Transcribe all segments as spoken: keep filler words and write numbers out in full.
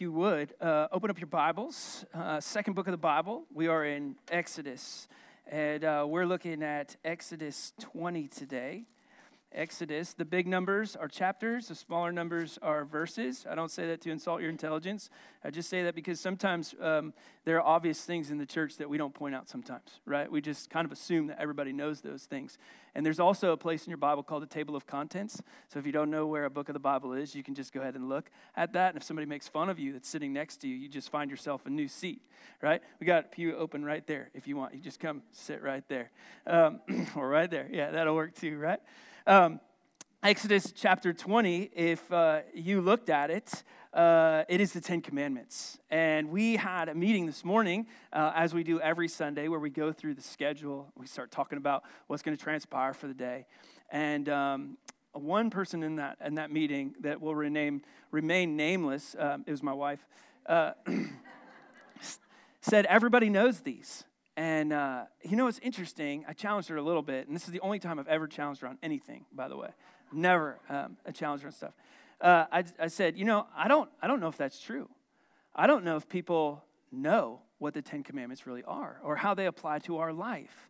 You would, uh, open up your Bibles, uh, second book of the Bible. We are in Exodus, and uh, we're looking at Exodus twenty today. Exodus, the big numbers are chapters, the smaller numbers are verses. I don't say that to insult your intelligence. I just say that because sometimes um, there are obvious things in the church that we don't point out sometimes, right? We just kind of assume that everybody knows those things. And there's also a place in your Bible called the table of contents. So if you don't know where a book of the Bible is, you can just go ahead and look at that. And if somebody makes fun of you that's sitting next to you, you just find yourself a new seat, right? We got a pew open right there if you want. You just come sit right there. Um, or right there. Yeah, that'll work too, right? Um, Exodus chapter twenty, if uh, you looked at it, Uh, it is the Ten Commandments, and we had a meeting this morning, uh, as we do every Sunday, where we go through the schedule. We start talking about what's going to transpire for the day, and um, one person in that in that meeting that will rename, remain nameless, um, it was my wife, uh, said, "Everybody knows these." And, uh, you know, it's interesting. I challenged her a little bit, and this is the only time I've ever challenged her on anything, by the way. Never um, a challenge her on stuff. Uh, I, I said, you know, I don't, I don't know if that's true. I don't know if people know what the Ten Commandments really are or how they apply to our life.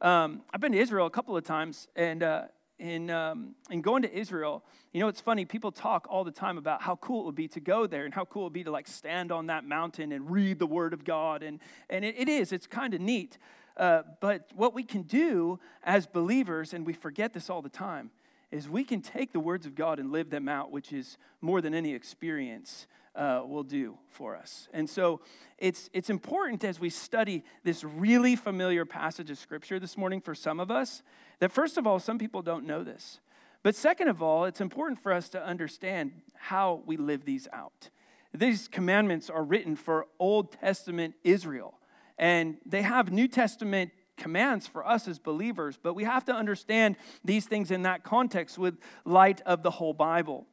Um, I've been to Israel a couple of times, and uh, in um, in going to Israel, you know, it's funny. People talk all the time about how cool it would be to go there and how cool it would be to like stand on that mountain and read the Word of God, and and it, it is. It's kind of neat. Uh, but what we can do as believers, and we forget this all the time, is we can take the words of God and live them out, which is more than any experience uh, will do for us. And so it's it's important as we study this really familiar passage of Scripture this morning for some of us, that first of all, some people don't know this. But second of all, it's important for us to understand how we live these out. These commandments are written for Old Testament Israel, and they have New Testament commands for us as believers, but we have to understand these things in that context with light of the whole Bible.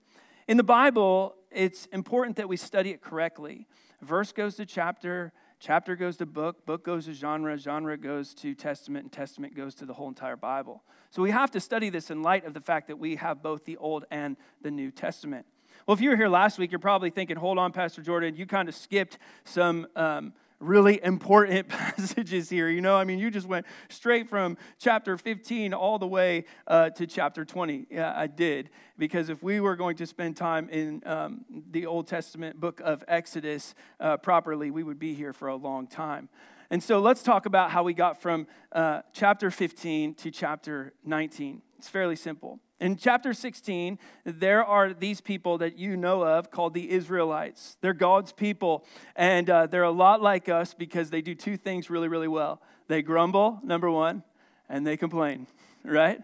In the Bible, it's important that we study it correctly. Verse goes to chapter, chapter goes to book, book goes to genre, genre goes to testament, and testament goes to the whole entire Bible. So we have to study this in light of the fact that we have both the Old and the New Testament. Well, if you were here last week, you're probably thinking, hold on, Pastor Jordan, you kind of skipped some um really important passages here. You know, I mean, you just went straight from chapter fifteen all the way uh, to chapter twenty. Yeah, I did. Because if we were going to spend time in um, the Old Testament book of Exodus uh, properly, we would be here for a long time. And so let's talk about how we got from uh, chapter fifteen to chapter nineteen. It's fairly simple. In chapter sixteen, there are these people that you know of called the Israelites. They're God's people, and uh, they're a lot like us because they do two things really, really well. They grumble, number one, and they complain, right?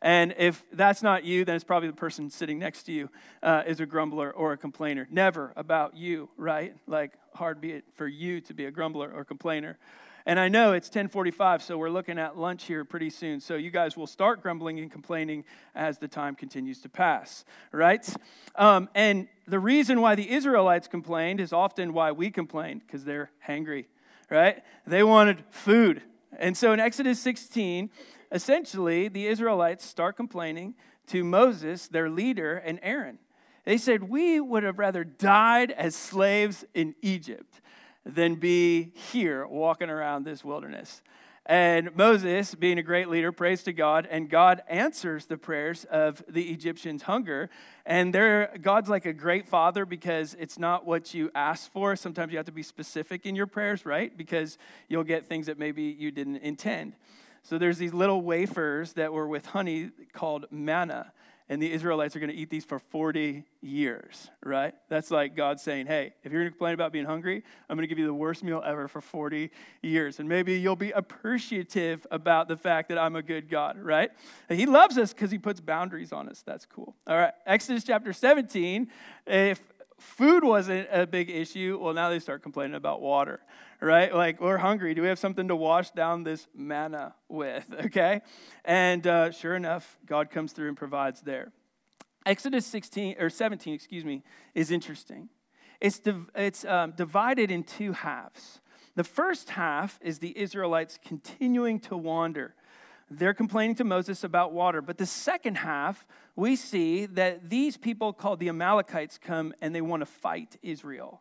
And if that's not you, then it's probably the person sitting next to you uh, is a grumbler or a complainer. Never about you, right? Like, hard be it for you to be a grumbler or complainer. And I know it's ten forty-five, so we're looking at lunch here pretty soon. So you guys will start grumbling and complaining as the time continues to pass, right? Um, and the reason why the Israelites complained is often why we complained, because they're hangry, right? They wanted food. And so in Exodus sixteen, essentially, the Israelites start complaining to Moses, their leader, and Aaron. They said, "We would have rather died as slaves in Egypt than be here walking around this wilderness." And Moses, being a great leader, prays to God, and God answers the prayers of the Egyptians' hunger. And they're, God's like a great father because it's not what you ask for. Sometimes you have to be specific in your prayers, right? Because you'll get things that maybe you didn't intend. So there's these little wafers that were with honey called manna. and the Israelites are going to eat these for forty years, right? That's like God saying, hey, if you're going to complain about being hungry, I'm going to give you the worst meal ever for forty years. And maybe you'll be appreciative about the fact that I'm a good God, right? And he loves us because he puts boundaries on us. That's cool. All right, Exodus chapter seventeen, if food wasn't a big issue, well, now they start complaining about water, right? Like, we're hungry. Do we have something to wash down this manna with, okay? And uh, sure enough, God comes through and provides there. Exodus sixteen, or seventeen, excuse me, is interesting. It's div- it's um, divided in two halves. The first half is the Israelites continuing to wander. They're complaining to Moses about water. But the second half, we see that these people called the Amalekites come and they want to fight Israel.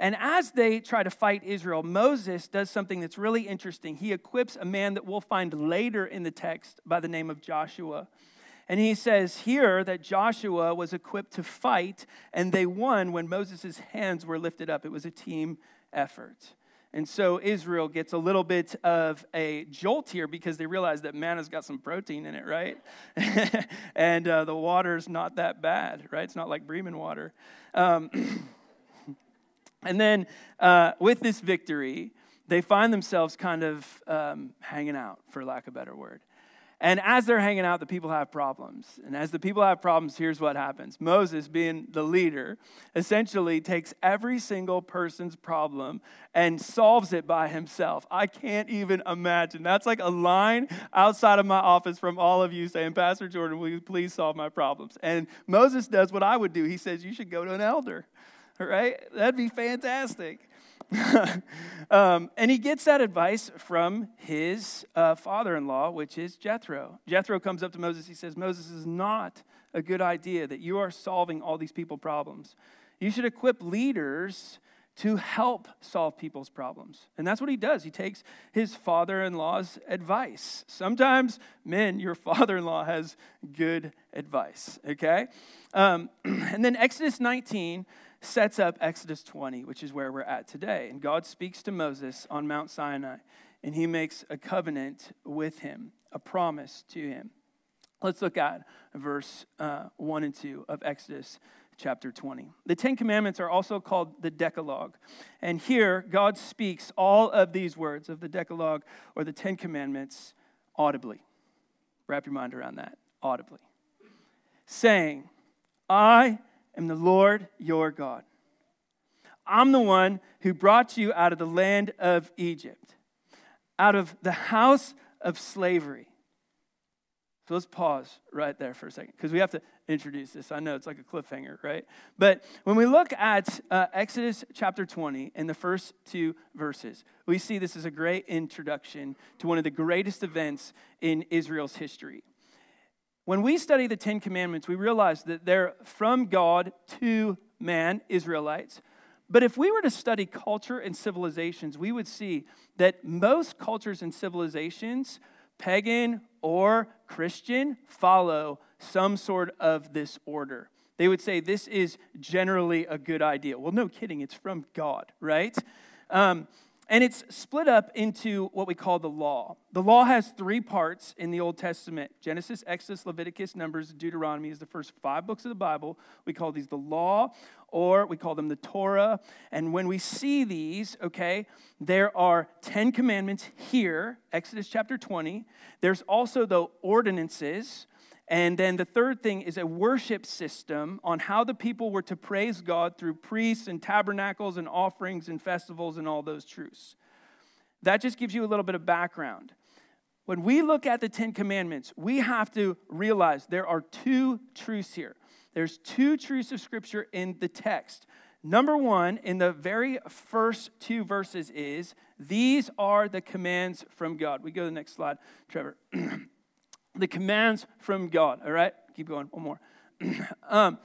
And as they try to fight Israel, Moses does something that's really interesting. He equips a man that we'll find later in the text by the name of Joshua. And he says here that Joshua was equipped to fight, and they won when Moses' hands were lifted up. It was a team effort. And so Israel gets a little bit of a jolt here because they realize that manna's got some protein in it, right? and uh, the water's not that bad, right? It's not like Bremen water. Um, and then uh, with this victory, they find themselves kind of um, hanging out, for lack of a better word. And as they're hanging out, the people have problems. And as the people have problems, here's what happens. Moses, being the leader, essentially takes every single person's problem and solves it by himself. I can't even imagine. That's like a line outside of my office from all of you saying, Pastor Jordan, will you please solve my problems? And Moses does what I would do. He says, you should go to an elder, all right? That'd be fantastic. um, and he gets that advice from his uh, father-in-law, which is Jethro. Jethro comes up to Moses. He says, Moses, this is not a good idea that you are solving all these people's problems. You should equip leaders to help solve people's problems. And that's what he does. He takes his father-in-law's advice. Sometimes, men, your father-in-law has good advice, okay? Um, and then Exodus nineteen sets up Exodus twenty, which is where we're at today. And God speaks to Moses on Mount Sinai, and he makes a covenant with him, a promise to him. Let's look at verse uh, one and two of Exodus chapter twenty. The Ten Commandments are also called the Decalogue. And here, God speaks all of these words of the Decalogue, or the Ten Commandments, audibly. Wrap your mind around that, audibly. Saying, I am the Lord your God. I'm the one who brought you out of the land of Egypt, out of the house of slavery. So let's pause right there for a second, because we have to introduce this. I know it's like a cliffhanger, right? But when we look at uh, Exodus chapter twenty and the first two verses, we see this is a great introduction to one of the greatest events in Israel's history. When we study the Ten Commandments, we realize that they're from God to man, Israelites. But if we were to study culture and civilizations, we would see that most cultures and civilizations, pagan or Christian, follow some sort of this order. They would say this is generally a good idea. Well, no kidding, it's from God, right? Um, And it's split up into what we call the law. The law has three parts in the Old Testament. Genesis, Exodus, Leviticus, Numbers, Deuteronomy is the first five books of the Bible. We call these the law, or we call them the Torah. And when we see these, okay, there are Ten Commandments here, Exodus chapter twenty. There's also the ordinances. And then the third thing is a worship system on how the people were to praise God through priests and tabernacles and offerings and festivals and all those truths. That just gives you a little bit of background. When we look at the Ten Commandments, we have to realize there are two truths here. There's two truths of Scripture in the text. Number one, in the very first two verses is, these are the commands from God. We go to the next slide, Trevor. The commands from God, all right? Keep going, one more. um,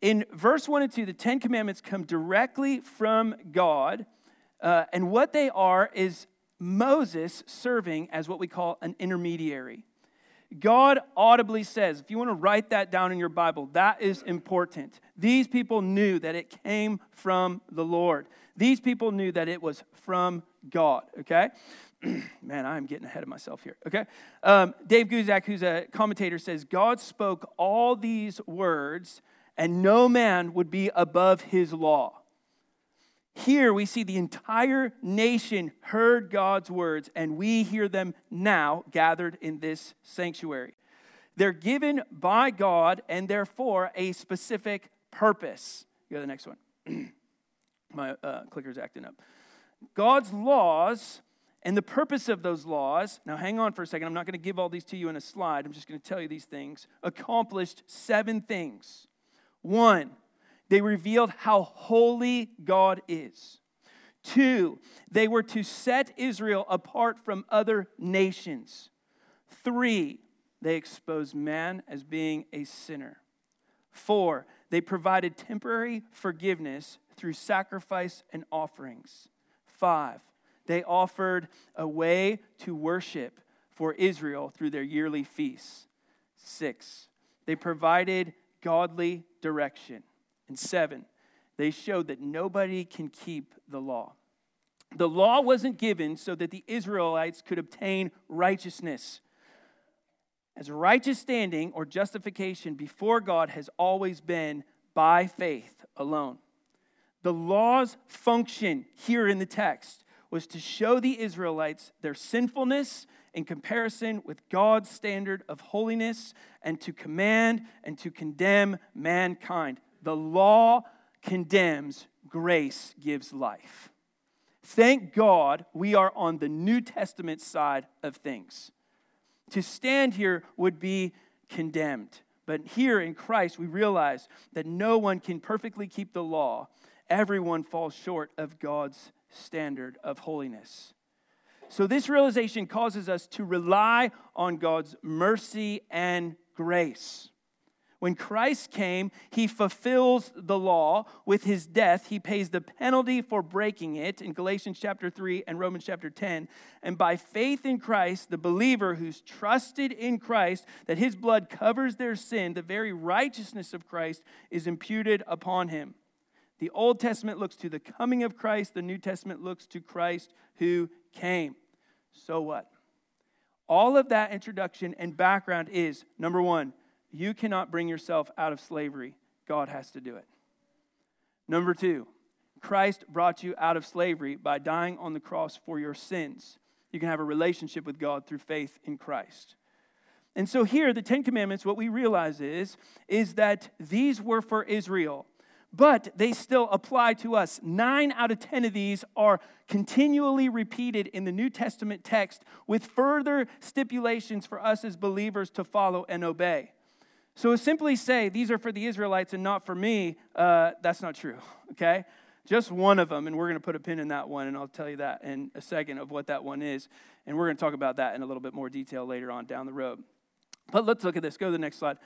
in verse one and two, the Ten Commandments come directly from God, uh, and what they are is Moses serving as what we call an intermediary. God audibly says, if you want to write that down in your Bible, that is important. These people knew that it came from the Lord. These people knew that it was from God, okay? Man, I'm getting ahead of myself here, okay? Um, Dave Guzik, who's a commentator, says, God spoke all these words, and no man would be above his law. Here we see the entire nation heard God's words, and we hear them now gathered in this sanctuary. They're given by God and therefore a specific purpose. Go to the next one. My uh, clicker's acting up. God's laws and the purpose of those laws, now hang on for a second, I'm not going to give all these to you in a slide, I'm just going to tell you these things, accomplished seven things. One, they revealed how holy God is. Two, they were to set Israel apart from other nations. Three, they exposed man as being a sinner. Four, they provided temporary forgiveness through sacrifice and offerings. Five, they offered a way to worship for Israel through their yearly feasts. Six, they provided godly direction. And seven, they showed that nobody can keep the law. The law wasn't given so that the Israelites could obtain righteousness, as righteous standing or justification before God has always been by faith alone. The law's function here in the text was to show the Israelites their sinfulness in comparison with God's standard of holiness, and to command and to condemn mankind. The law condemns, grace gives life. Thank God we are on the New Testament side of things. To stand here would be condemned. But here in Christ, we realize that no one can perfectly keep the law. Everyone falls short of God's standard of holiness. So this realization causes us to rely on God's mercy and grace. When Christ came, he fulfills the law. With his death, he pays the penalty for breaking it in Galatians chapter three and Romans chapter ten. And by faith in Christ, the believer who's trusted in Christ, that his blood covers their sin, the very righteousness of Christ is imputed upon him. The Old Testament looks to the coming of Christ. The New Testament looks to Christ who came. So what? All of that introduction and background is, number one, you cannot bring yourself out of slavery. God has to do it. Number two, Christ brought you out of slavery by dying on the cross for your sins. You can have a relationship with God through faith in Christ. And so here, the Ten Commandments, what we realize is, is that these were for Israel, but they still apply to us. Nine out of ten of these are continually repeated in the New Testament text with further stipulations for us as believers to follow and obey. So to simply say, these are for the Israelites and not for me, uh, that's not true, okay? Just one of them, and we're going to put a pin in that one, and I'll tell you that in a second of what that one is, and we're going to talk about that in a little bit more detail later on down the road. But let's look at this. Go to the next slide.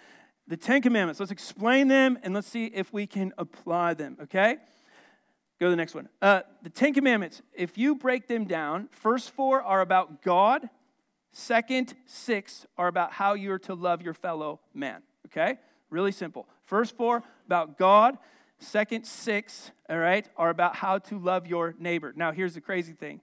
The Ten Commandments. Let's explain them, and let's see if we can apply them, okay? Go to the next one. Uh, the Ten Commandments, if you break them down, first four are about God, second six are about how you're to love your fellow man. Okay, really simple. First four, about God. Second six, all right, are about how to love your neighbor. Now, here's the crazy thing.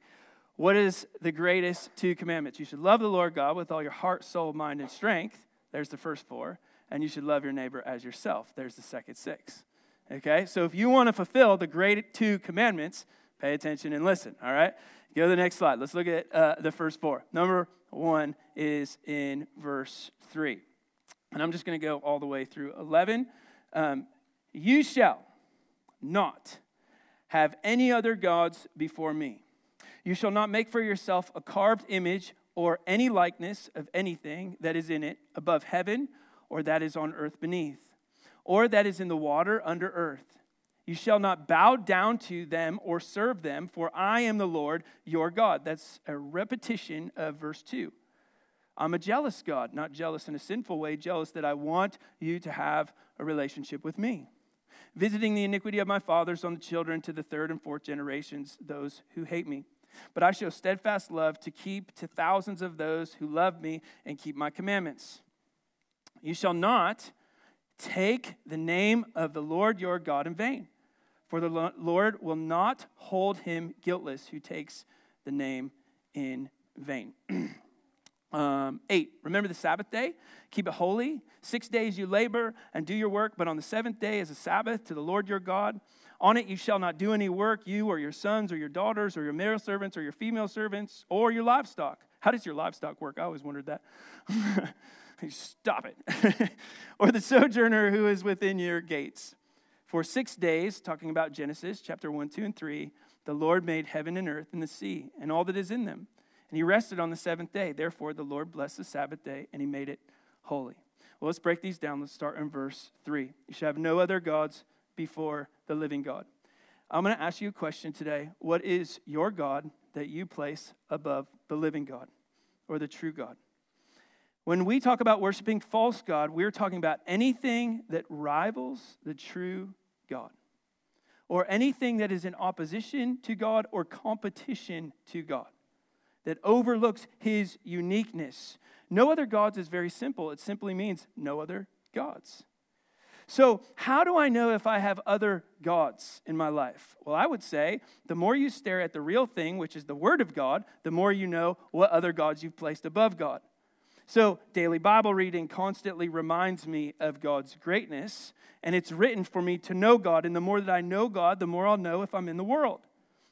What is the greatest two commandments? You should love the Lord God with all your heart, soul, mind, and strength. There's the first four. And you should love your neighbor as yourself. There's the second six. Okay, so if you want to fulfill the great two commandments, pay attention and listen, all right? Go to the next slide. Let's look at uh, the first four. Number one is in verse three. And I'm just going to go all the way through eleven. Um, you shall not have any other gods before me. You shall not make for yourself a carved image or any likeness of anything that is in it above heaven, or that is on earth beneath, or that is in the water under earth. You shall not bow down to them or serve them, for I am the Lord your God. That's a repetition of verse two. I'm a jealous God, not jealous in a sinful way, jealous that I want you to have a relationship with me. Visiting the iniquity of my fathers on the children to the third and fourth generations, those who hate me. But I show steadfast love to keep to thousands of those who love me and keep my commandments. You shall not take the name of the Lord your God in vain, for the Lord will not hold him guiltless who takes the name in vain. um, eight, remember the Sabbath day, keep it holy. Six days you labor and do your work, but on the seventh day is a Sabbath to the Lord your God. On it you shall not do any work, you or your sons or your daughters or your male servants or your female servants or your livestock. How does your livestock work? I always wondered that. Stop it. Or the sojourner who is within your gates. For six days, talking about Genesis, chapter one, two, and three, the Lord made heaven and earth and the sea and all that is in them. And he rested on the seventh day. Therefore, the Lord blessed the Sabbath day and he made it holy. Well, let's break these down. Let's start in verse three. You shall have no other gods before the living God. I'm going to ask you a question today. What is your God that you place above the living God or the true God? When we talk about worshiping false God, we're talking about anything that rivals the true God or anything that is in opposition to God or competition to God that overlooks his uniqueness. No other gods is very simple. It simply means no other gods. So how do I know if I have other gods in my life? Well, I would say the more you stare at the real thing, which is the Word of God, the more you know what other gods you've placed above God. So daily Bible reading constantly reminds me of God's greatness, and it's written for me to know God. And the more that I know God, the more I'll know if I'm in the world.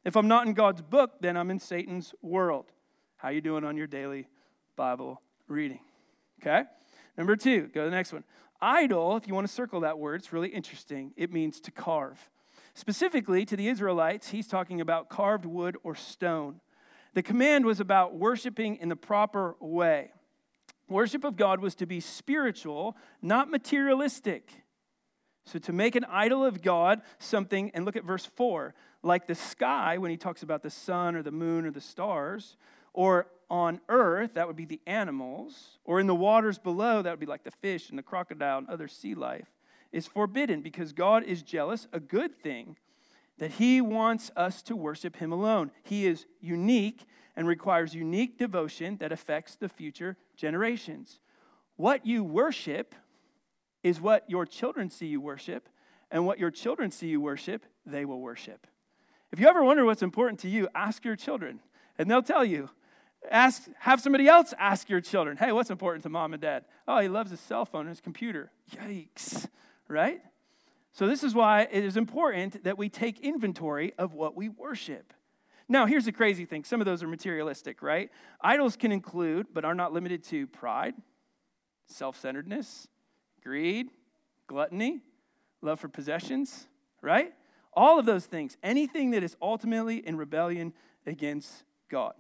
If I'm not in God's book, then I'm in Satan's world. How you doing on your daily Bible reading? Okay? Number two, go to the next one. Idol, if you want to circle that word, it's really interesting. It means to carve. Specifically, to the Israelites, he's talking about carved wood or stone. The command was about worshiping in the proper way. Worship of God was to be spiritual, not materialistic. So to make an idol of God, something, and look at verse four, like the sky, when he talks about the sun or the moon or the stars, or on earth, that would be the animals, or in the waters below, that would be like the fish and the crocodile and other sea life, is forbidden because God is jealous, a good thing, that he wants us to worship him alone. He is unique and requires unique devotion that affects the future generations. What you worship is what your children see you worship, and what your children see you worship, they will worship. If you ever wonder what's important to you, ask your children, and they'll tell you. Ask, have somebody else ask your children, hey, what's important to mom and dad? Oh, he loves his cell phone and his computer. Yikes, right? So this is why it is important that we take inventory of what we worship. Now, here's the crazy thing. Some of those are materialistic, right? Idols can include, but are not limited to, pride, self-centeredness, greed, gluttony, love for possessions, right? All of those things. Anything that is ultimately in rebellion against God.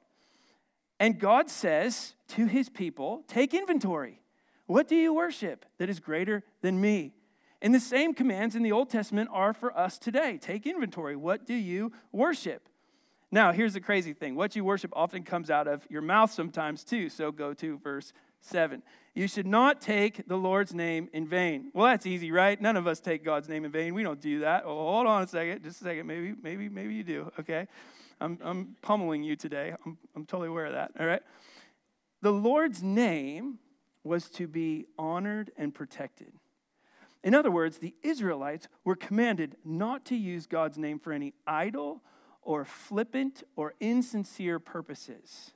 And God says to his people, take inventory. What do you worship that is greater than me? And the same commands in the Old Testament are for us today. Take inventory. What do you worship? Now, here's the crazy thing. What you worship often comes out of your mouth sometimes too. So go to verse seven. You should not take the Lord's name in vain. Well, that's easy, right? None of us take God's name in vain. We don't do that. Oh, hold on a second. Just a second. Maybe, maybe, maybe you do. Okay. I'm, I'm pummeling you today. I'm, I'm totally aware of that. All right. The Lord's name was to be honored and protected. In other words, the Israelites were commanded not to use God's name for any idol or flippant or insincere purposes.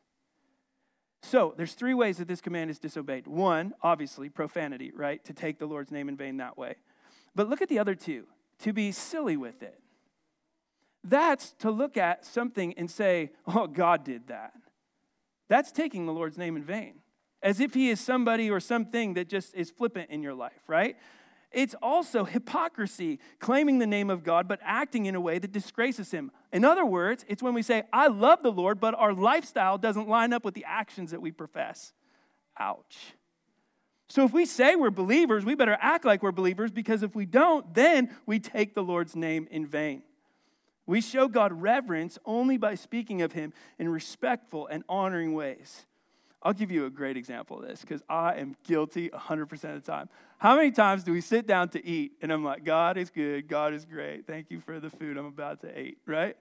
So there's three ways that this command is disobeyed. One, obviously, profanity, right? To take the Lord's name in vain that way. But look at the other two, to be silly with it. That's to look at something and say, oh, God did that. That's taking the Lord's name in vain, as if he is somebody or something that just is flippant in your life, right? It's also hypocrisy, claiming the name of God, but acting in a way that disgraces him. In other words, it's when we say, I love the Lord, but our lifestyle doesn't line up with the actions that we profess. Ouch. So if we say we're believers, we better act like we're believers, because if we don't, then we take the Lord's name in vain. We show God reverence only by speaking of him in respectful and honoring ways. I'll give you a great example of this, because I am guilty one hundred percent of the time. How many times do we sit down to eat, and I'm like, God is good, God is great, thank you for the food I'm about to eat, right?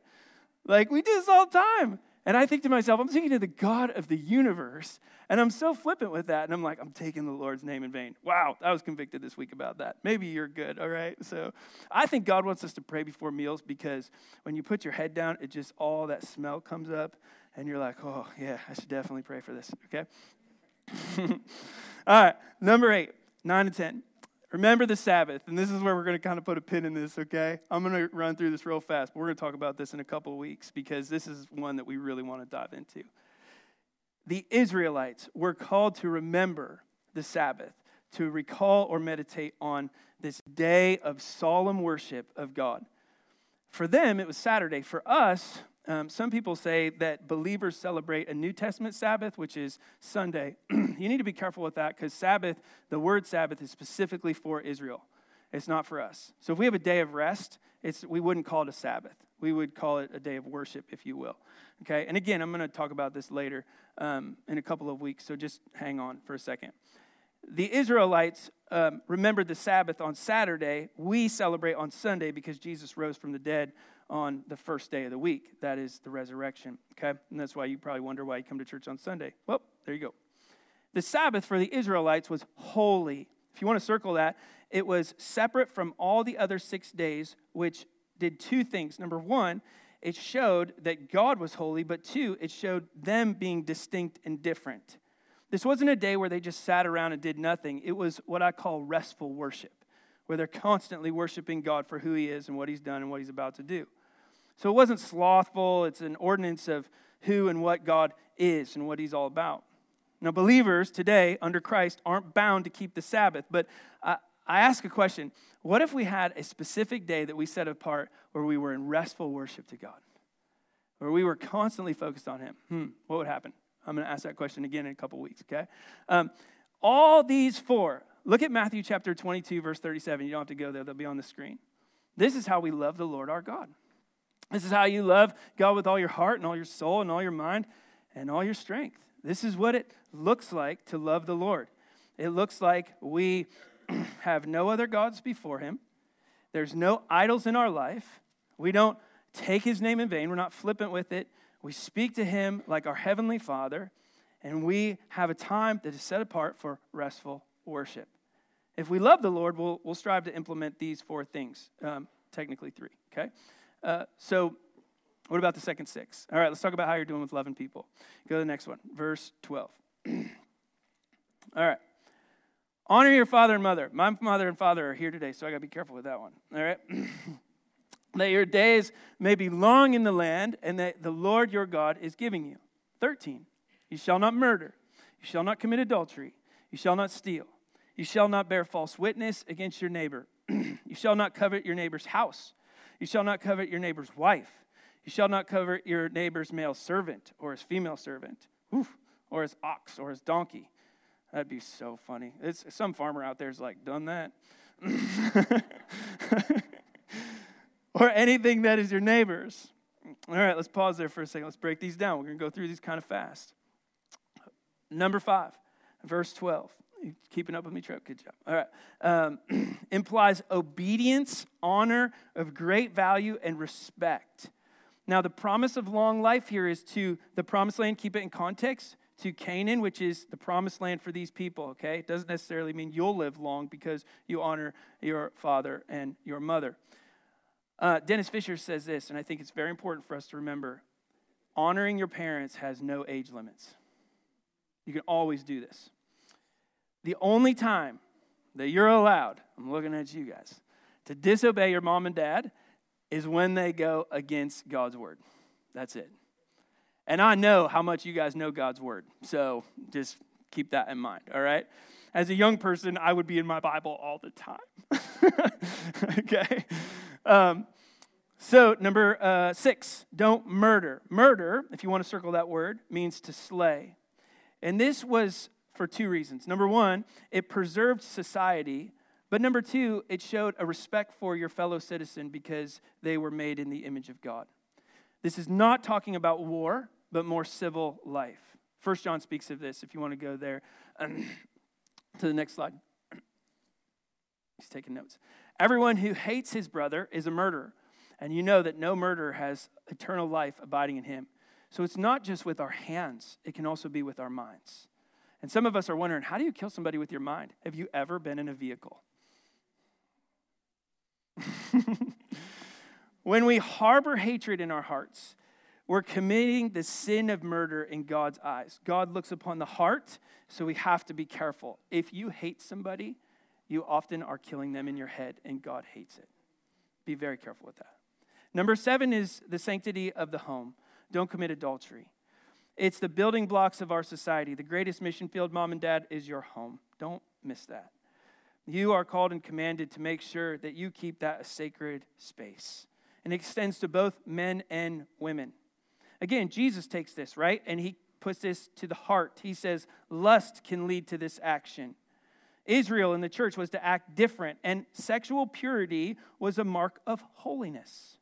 Like, we do this all the time. And I think to myself, I'm thinking to the God of the universe, and I'm so flippant with that, and I'm like, I'm taking the Lord's name in vain. Wow, I was convicted this week about that. Maybe you're good, all right? So I think God wants us to pray before meals because when you put your head down, it just, all that smell comes up, and you're like, oh, yeah, I should definitely pray for this, okay? All right, number eight, nine and ten. Remember the Sabbath, and this is where we're going to kind of put a pin in this, okay? I'm going to run through this real fast, but we're going to talk about this in a couple of weeks because this is one that we really want to dive into. The Israelites were called to remember the Sabbath, to recall or meditate on this day of solemn worship of God. For them, it was Saturday. For us, um, some people say that believers celebrate a New Testament Sabbath, which is Sunday. You need to be careful with that because Sabbath, the word Sabbath, is specifically for Israel. It's not for us. So if we have a day of rest, it's we wouldn't call it a Sabbath. We would call it a day of worship, if you will. Okay, and again, I'm going to talk about this later um, in a couple of weeks, so just hang on for a second. The Israelites um, remembered the Sabbath on Saturday. We celebrate on Sunday because Jesus rose from the dead on the first day of the week. That is the resurrection, okay? And that's why you probably wonder why you come to church on Sunday. Well, there you go. The Sabbath for the Israelites was holy. If you want to circle that, it was separate from all the other six days, which did two things. Number one, it showed that God was holy, but two, it showed them being distinct and different. This wasn't a day where they just sat around and did nothing. It was what I call restful worship, where they're constantly worshiping God for who he is and what he's done and what he's about to do. So it wasn't slothful. It's an ordinance of who and what God is and what he's all about. Now, believers today under Christ aren't bound to keep the Sabbath, but I, I ask a question. What if we had a specific day that we set apart where we were in restful worship to God, where we were constantly focused on him? Hmm, what would happen? I'm going to ask that question again in a couple weeks, okay? Um, all these four. Look at Matthew chapter twenty-two, verse thirty-seven. You don't have to go there. They'll be on the screen. This is how we love the Lord our God. This is how you love God with all your heart and all your soul and all your mind and all your strength. This is what it looks like to love the Lord. It looks like we have no other gods before him. There's no idols in our life. We don't take his name in vain. We're not flippant with it. We speak to him like our heavenly Father, and we have a time that is set apart for restful worship. If we love the Lord, we'll, we'll strive to implement these four things, um, technically three, okay? Uh, so... What about the second six? All right, let's talk about how you're doing with loving people. Go to the next one, verse twelve. All right. Honor your father and mother. My mother and father are here today, so I got to be careful with that one. All right. That your days may be long in the land and that the Lord your God is giving you. thirteen, you shall not murder. You shall not commit adultery. You shall not steal. You shall not bear false witness against your neighbor. You shall not covet your neighbor's house. You shall not covet your neighbor's wife. You shall not covet your neighbor's male servant or his female servant, oof, or his ox or his donkey. That'd be so funny. It's, some farmer out there's like, done that. Or anything that is your neighbor's. All right, let's pause there for a second. Let's break these down. We're going to go through these kind of fast. Number five, verse twelve. You keeping up with me, Trip? Good job. All right. Um, implies obedience, honor of great value, and respect. Now, the promise of long life here is to the promised land, keep it in context, to Canaan, which is the promised land for these people, okay? It doesn't necessarily mean you'll live long because you honor your father and your mother. Uh, Dennis Fisher says this, and I think it's very important for us to remember. Honoring your parents has no age limits. You can always do this. The only time that you're allowed, I'm looking at you guys, to disobey your mom and dad is when they go against God's word. That's it. And I know how much you guys know God's word, so just keep that in mind, all right? As a young person, I would be in my Bible all the time, okay? Um, so number uh, six, don't murder. Murder, if you want to circle that word, means to slay. And this was for two reasons. Number one, it preserved society. But number two, it showed a respect for your fellow citizen because they were made in the image of God. This is not talking about war, but more civil life. First John speaks of this, if you want to go there. Um, to the next slide. He's taking notes. Everyone who hates his brother is a murderer, and you know that no murderer has eternal life abiding in him. So it's not just with our hands. It can also be with our minds. And some of us are wondering, how do you kill somebody with your mind? Have you ever been in a vehicle? When we harbor hatred in our hearts, we're committing the sin of murder in God's eyes. God looks upon the heart, so we have to be careful. If you hate somebody, you often are killing them in your head, and God hates it. Be very careful with that. Number seven is the sanctity of the home. Don't commit adultery. It's the building blocks of our society. The greatest mission field, mom and dad, is your home. Don't miss that. You are called and commanded to make sure that you keep that a sacred space. And it extends to both men and women. Again, Jesus takes this, right? And he puts this to the heart. He says, lust can lead to this action. Israel in the church was to act different, and sexual purity was a mark of holiness.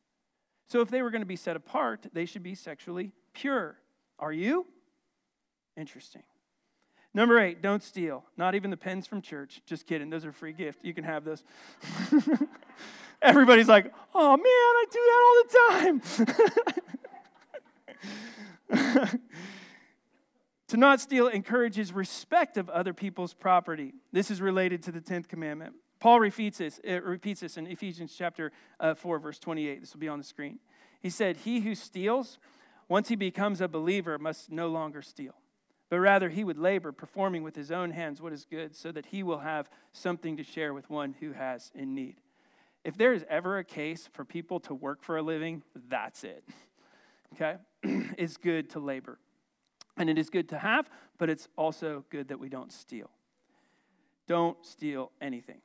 So if they were going to be set apart, they should be sexually pure. Are you? Interesting. Number eight, don't steal. Not even the pens from church. Just kidding. Those are a free gift. You can have those. Everybody's like, oh, man, I do that all the time. To not steal encourages respect of other people's property. This is related to the tenth commandment. Paul repeats this, uh, repeats this in Ephesians chapter uh, four, verse twenty-eight. This will be on the screen. He said, he who steals, once he becomes a believer, must no longer steal, but rather he would labor, performing with his own hands what is good, so that he will have something to share with one who has in need. If there is ever a case for people to work for a living, that's it. Okay? It's good to labor. And it is good to have, but it's also good that we don't steal. Don't steal anything.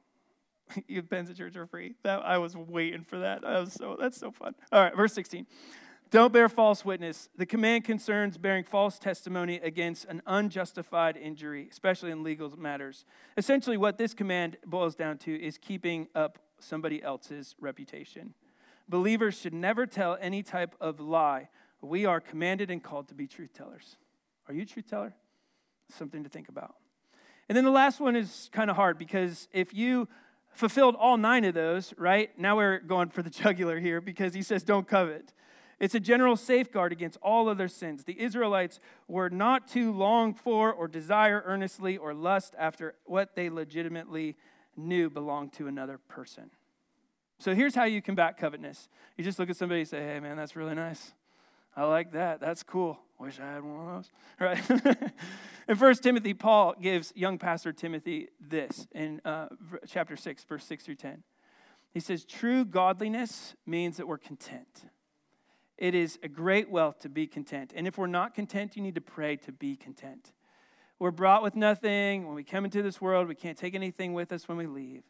You pens at church are free. That I was waiting for that. I was so that's so fun. All right, verse sixteen. Don't bear false witness. The command concerns bearing false testimony against an unjustified injury, especially in legal matters. Essentially, what this command boils down to is keeping up somebody else's reputation. Believers should never tell any type of lie. We are commanded and called to be truth tellers. Are you a truth teller? Something to think about. And then the last one is kind of hard, because if you fulfilled all nine of those, right? Now we're going for the jugular here, because he says don't covet. It's a general safeguard against all other sins. The Israelites were not to long for or desire earnestly or lust after what they legitimately knew belonged to another person. So here's how you combat covetousness. You just look at somebody and say, hey, man, that's really nice. I like that. That's cool. Wish I had one of those. Right? In First Timothy, Paul gives young pastor Timothy this in uh, chapter six, verse six through ten. He says, true godliness means that we're content. It is a great wealth to be content. And if we're not content, you need to pray to be content. We're brought with nothing. When we come into this world, we can't take anything with us when we leave.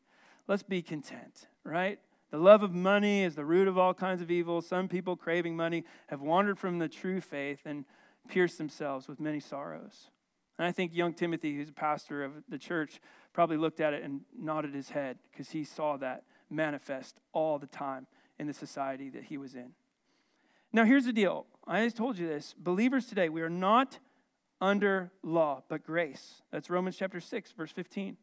Let's be content, right? The love of money is the root of all kinds of evil. Some people craving money have wandered from the true faith and pierced themselves with many sorrows. And I think young Timothy, who's a pastor of the church, probably looked at it and nodded his head, because he saw that manifest all the time in the society that he was in. Now, here's the deal. I just told you this. Believers today, we are not under law, but grace. That's Romans chapter six, verse fifteen.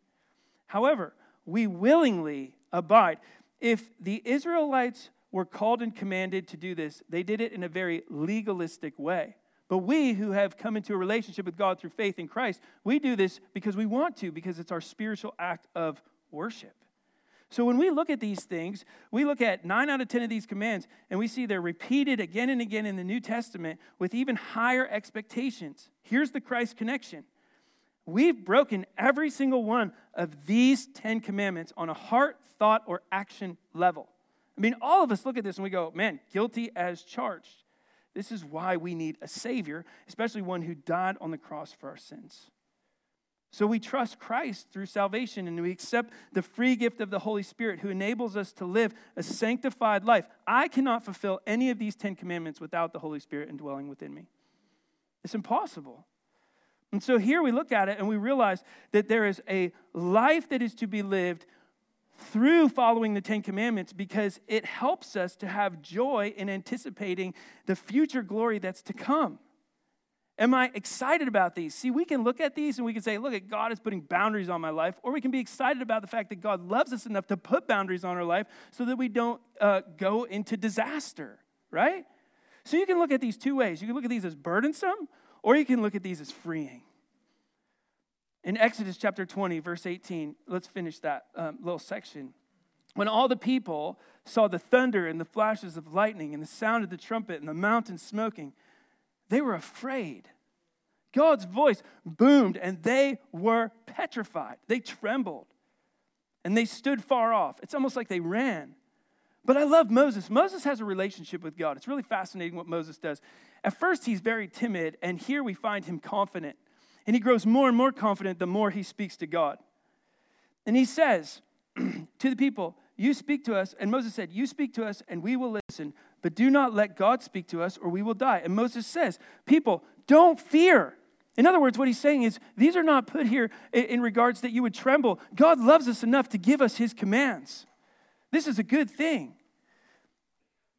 However, we willingly abide. If the Israelites were called and commanded to do this, they did it in a very legalistic way. But we who have come into a relationship with God through faith in Christ, we do this because we want to, because it's our spiritual act of worship. So when we look at these things, we look at nine out of ten of these commands, and we see they're repeated again and again in the New Testament with even higher expectations. Here's the Christ connection. We've broken every single one of these ten commandments on a heart, thought, or action level. I mean, all of us look at this and we go, man, guilty as charged. This is why we need a Savior, especially one who died on the cross for our sins. So we trust Christ through salvation, and we accept the free gift of the Holy Spirit, who enables us to live a sanctified life. I cannot fulfill any of these ten commandments without the Holy Spirit indwelling within me. It's impossible. And so here we look at it and we realize that there is a life that is to be lived through following the Ten Commandments, because it helps us to have joy in anticipating the future glory that's to come. Am I excited about these? See, we can look at these and we can say, look, God is putting boundaries on my life. Or we can be excited about the fact that God loves us enough to put boundaries on our life so that we don't uh, go into disaster, right? So you can look at these two ways. You can look at these as burdensome, or you can look at these as freeing. In Exodus chapter twenty, verse eighteen, let's finish that um, little section. When all the people saw the thunder and the flashes of lightning and the sound of the trumpet and the mountain smoking, they were afraid. God's voice boomed, and they were petrified. They trembled, and they stood far off. It's almost like they ran. But I love Moses. Moses has a relationship with God. It's really fascinating what Moses does. At first, he's very timid, and here we find him confident. And he grows more and more confident the more he speaks to God. And he says to the people, "You speak to us," and Moses said, "You speak to us, and we will listen, but do not let God speak to us, or we will die." And Moses says, "People, don't fear." In other words, what he's saying is, these are not put here in regards that you would tremble. God loves us enough to give us his commands. This is a good thing.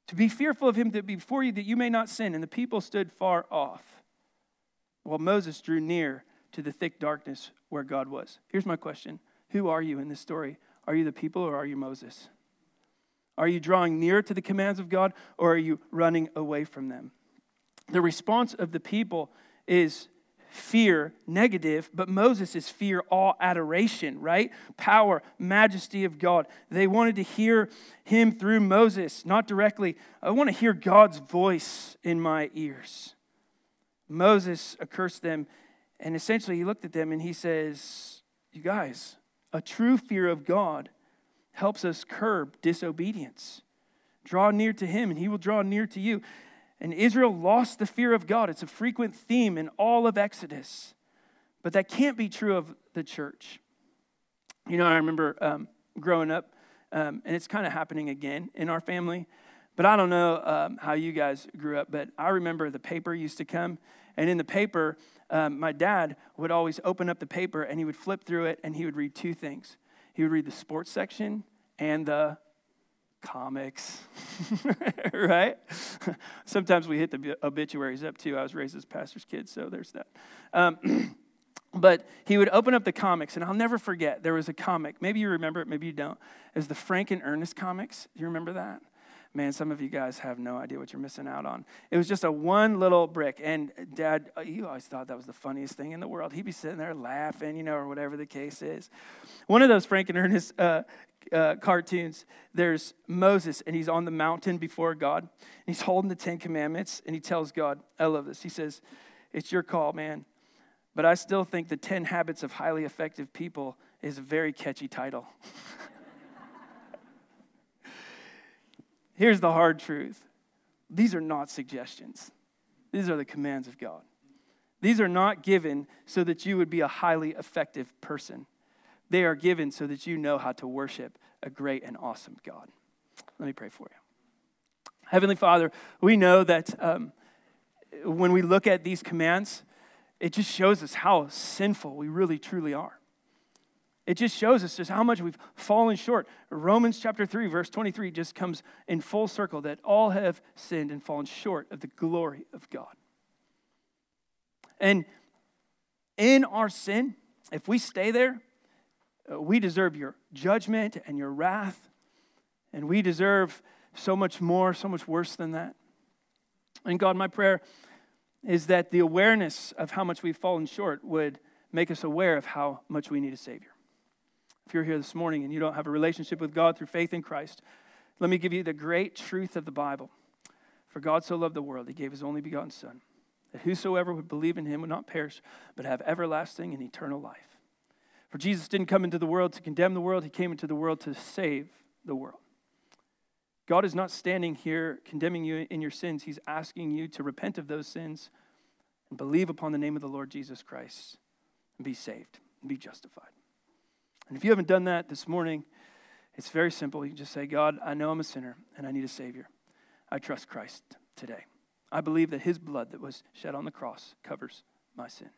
To be fearful of him that before you, that you may not sin. And the people stood far off, while Moses drew near to the thick darkness where God was. Here's my question. Who are you in this story? Are you the people, or are you Moses? Are you drawing near to the commands of God, or are you running away from them? The response of the people is fear, negative, but Moses is fear, awe, adoration, right? Power, majesty of God. They wanted to hear him through Moses, not directly. I want to hear God's voice in my ears. Moses accursed them, and essentially he looked at them and he says, "You guys, a true fear of God helps us curb disobedience. Draw near to him, and he will draw near to you." And Israel lost the fear of God. It's a frequent theme in all of Exodus. But that can't be true of the church. You know, I remember um, growing up, um, and it's kind of happening again in our family. But I don't know um, how you guys grew up, but I remember the paper used to come. And in the paper, um, my dad would always open up the paper, and he would flip through it, and he would read two things. He would read the sports section and the comics, right? Sometimes we hit the obituaries up, too. I was raised as a pastor's kid, so there's that. Um, but he would open up the comics, and I'll never forget, there was a comic. Maybe you remember it, maybe you don't. It was the Frank and Ernest comics. Do you remember that? Man, some of you guys have no idea what you're missing out on. It was just a one little brick. And Dad, you always thought that was the funniest thing in the world. He'd be sitting there laughing, you know, or whatever the case is. One of those Frank and Ernest uh, uh, cartoons, there's Moses, and he's on the mountain before God. And he's holding the Ten Commandments, and he tells God, I love this. He says, "It's your call, man. But I still think the Ten Habits of Highly Effective People is a very catchy title." Here's the hard truth. These are not suggestions. These are the commands of God. These are not given so that you would be a highly effective person. They are given so that you know how to worship a great and awesome God. Let me pray for you. Heavenly Father, we know that um, when we look at these commands, it just shows us how sinful we really truly are. It just shows us just how much we've fallen short. Romans chapter three, verse twenty-three just comes in full circle that all have sinned and fallen short of the glory of God. And in our sin, if we stay there, we deserve your judgment and your wrath. And we deserve so much more, so much worse than that. And God, my prayer is that the awareness of how much we've fallen short would make us aware of how much we need a Savior. If you're here this morning and you don't have a relationship with God through faith in Christ, let me give you the great truth of the Bible. For God so loved the world, he gave his only begotten Son, that whosoever would believe in him would not perish, but have everlasting and eternal life. For Jesus didn't come into the world to condemn the world, he came into the world to save the world. God is not standing here condemning you in your sins, he's asking you to repent of those sins and believe upon the name of the Lord Jesus Christ and be saved and be justified. And if you haven't done that this morning, it's very simple. You can just say, God, I know I'm a sinner and I need a Savior. I trust Christ today. I believe that his blood that was shed on the cross covers my sin.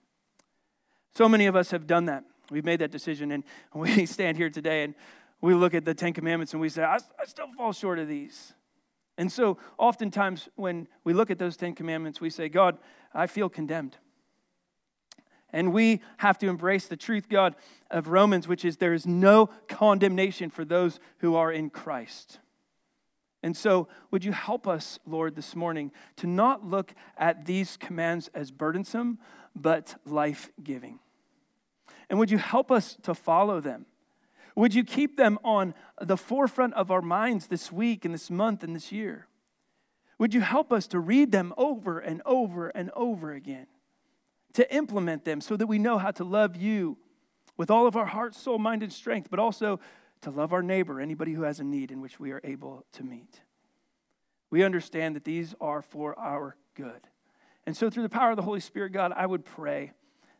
So many of us have done that. We've made that decision, and we stand here today and we look at the Ten Commandments and we say, I, I still fall short of these. And so oftentimes when we look at those Ten Commandments, we say, God, I feel condemned. And we have to embrace the truth, God, of Romans, which is there is no condemnation for those who are in Christ. And so would you help us, Lord, this morning to not look at these commands as burdensome, but life-giving? And would you help us to follow them? Would you keep them on the forefront of our minds this week and this month and this year? Would you help us to read them over and over and over again, to implement them so that we know how to love you with all of our heart, soul, mind, and strength, but also to love our neighbor, anybody who has a need in which we are able to meet. We understand that these are for our good. And so through the power of the Holy Spirit, God, I would pray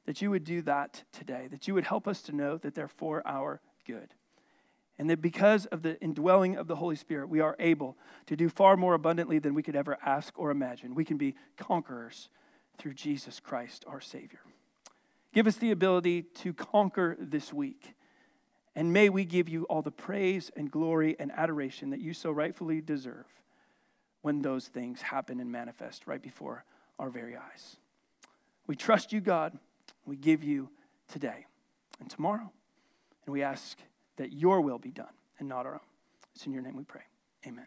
that you would do that today, that you would help us to know that they're for our good. And that because of the indwelling of the Holy Spirit, we are able to do far more abundantly than we could ever ask or imagine. We can be conquerors through Jesus Christ, our Savior. Give us the ability to conquer this week. And may we give you all the praise and glory and adoration that you so rightfully deserve when those things happen and manifest right before our very eyes. We trust you, God. We give you today and tomorrow. And we ask that your will be done and not our own. It's in your name we pray. Amen.